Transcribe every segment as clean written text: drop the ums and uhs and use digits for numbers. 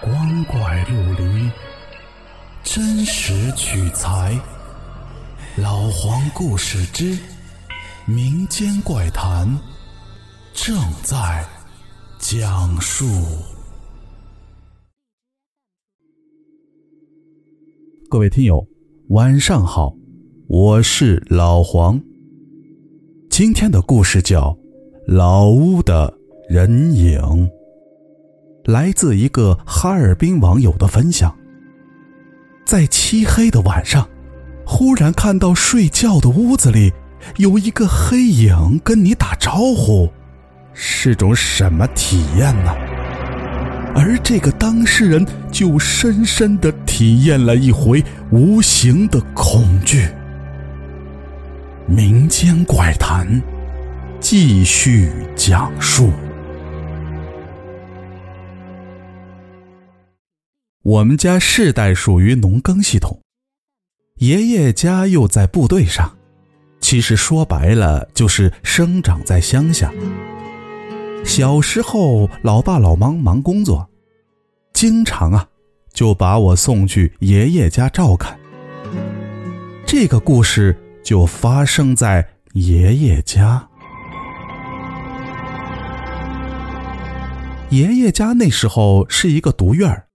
光怪陆离，真实取材，老黄故事之民间怪谈正在讲述。各位听友，晚上好，我是老黄。今天的故事叫老屋的人影，来自一个哈尔滨网友的分享。在漆黑的晚上，忽然看到睡觉的屋子里有一个黑影跟你打招呼，是种什么体验呢？而这个当事人就深深地体验了一回无形的恐惧。民间怪谈继续讲述。我们家世代属于农耕系统，爷爷家又在部队上，其实说白了就是生长在乡下。小时候老爸老妈忙工作，经常就把我送去爷爷家照看。这个故事就发生在爷爷家。爷爷家那时候是一个独院儿，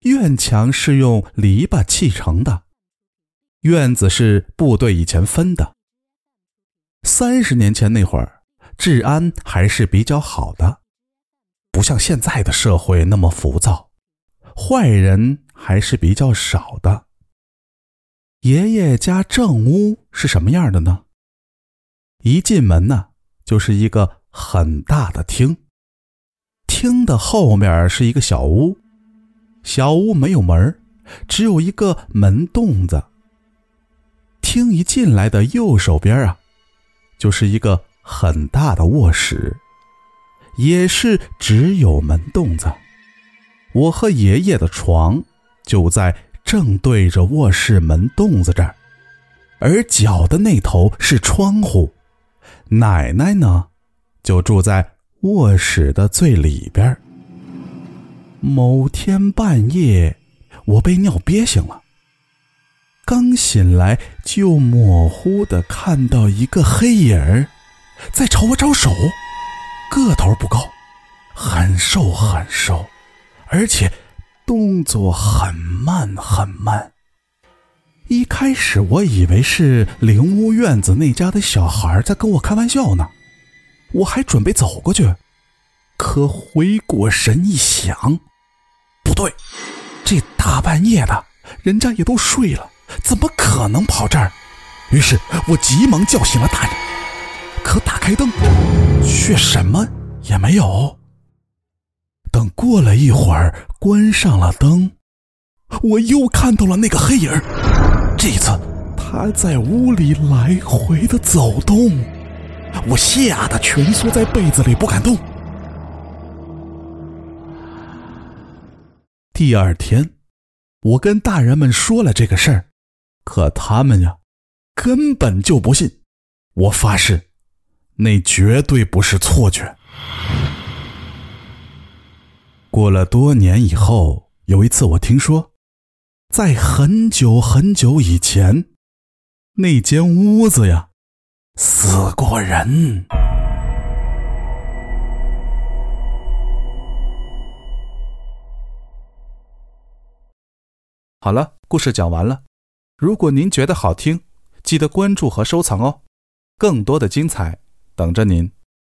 院墙是用篱笆砌成的，院子是部队以前分的。30年前那会儿，治安还是比较好的，不像现在的社会那么浮躁，坏人还是比较少的。爷爷家正屋是什么样的呢？一进门呢，就是一个很大的厅，厅的后面是一个小屋，小屋没有门，只有一个门洞子。厅一进来的右手边就是一个很大的卧室，也是只有门洞子。我和爷爷的床就在正对着卧室门洞子这儿，而脚的那头是窗户。奶奶呢，就住在卧室的最里边。某天半夜，我被尿憋醒了，刚醒来就模糊地看到一个黑影在朝我招手，个头不高，很瘦很瘦，而且动作很慢很慢。一开始我以为是灵屋院子那家的小孩在跟我开玩笑呢，我还准备走过去，可回过神一想，不对，这大半夜的，人家也都睡了，怎么可能跑这儿？于是我急忙叫醒了大人，可打开灯，却什么也没有。等过了一会儿，关上了灯，我又看到了那个黑影，这一次他在屋里来回的走动，我吓得蜷缩在被子里不敢动。第二天，我跟大人们说了这个事儿，可他们根本就不信。我发誓，那绝对不是错觉。过了多年以后，有一次我听说，在很久很久以前，那间屋子死过人。好了，故事讲完了。如果您觉得好听，记得关注和收藏哦，更多的精彩等着您。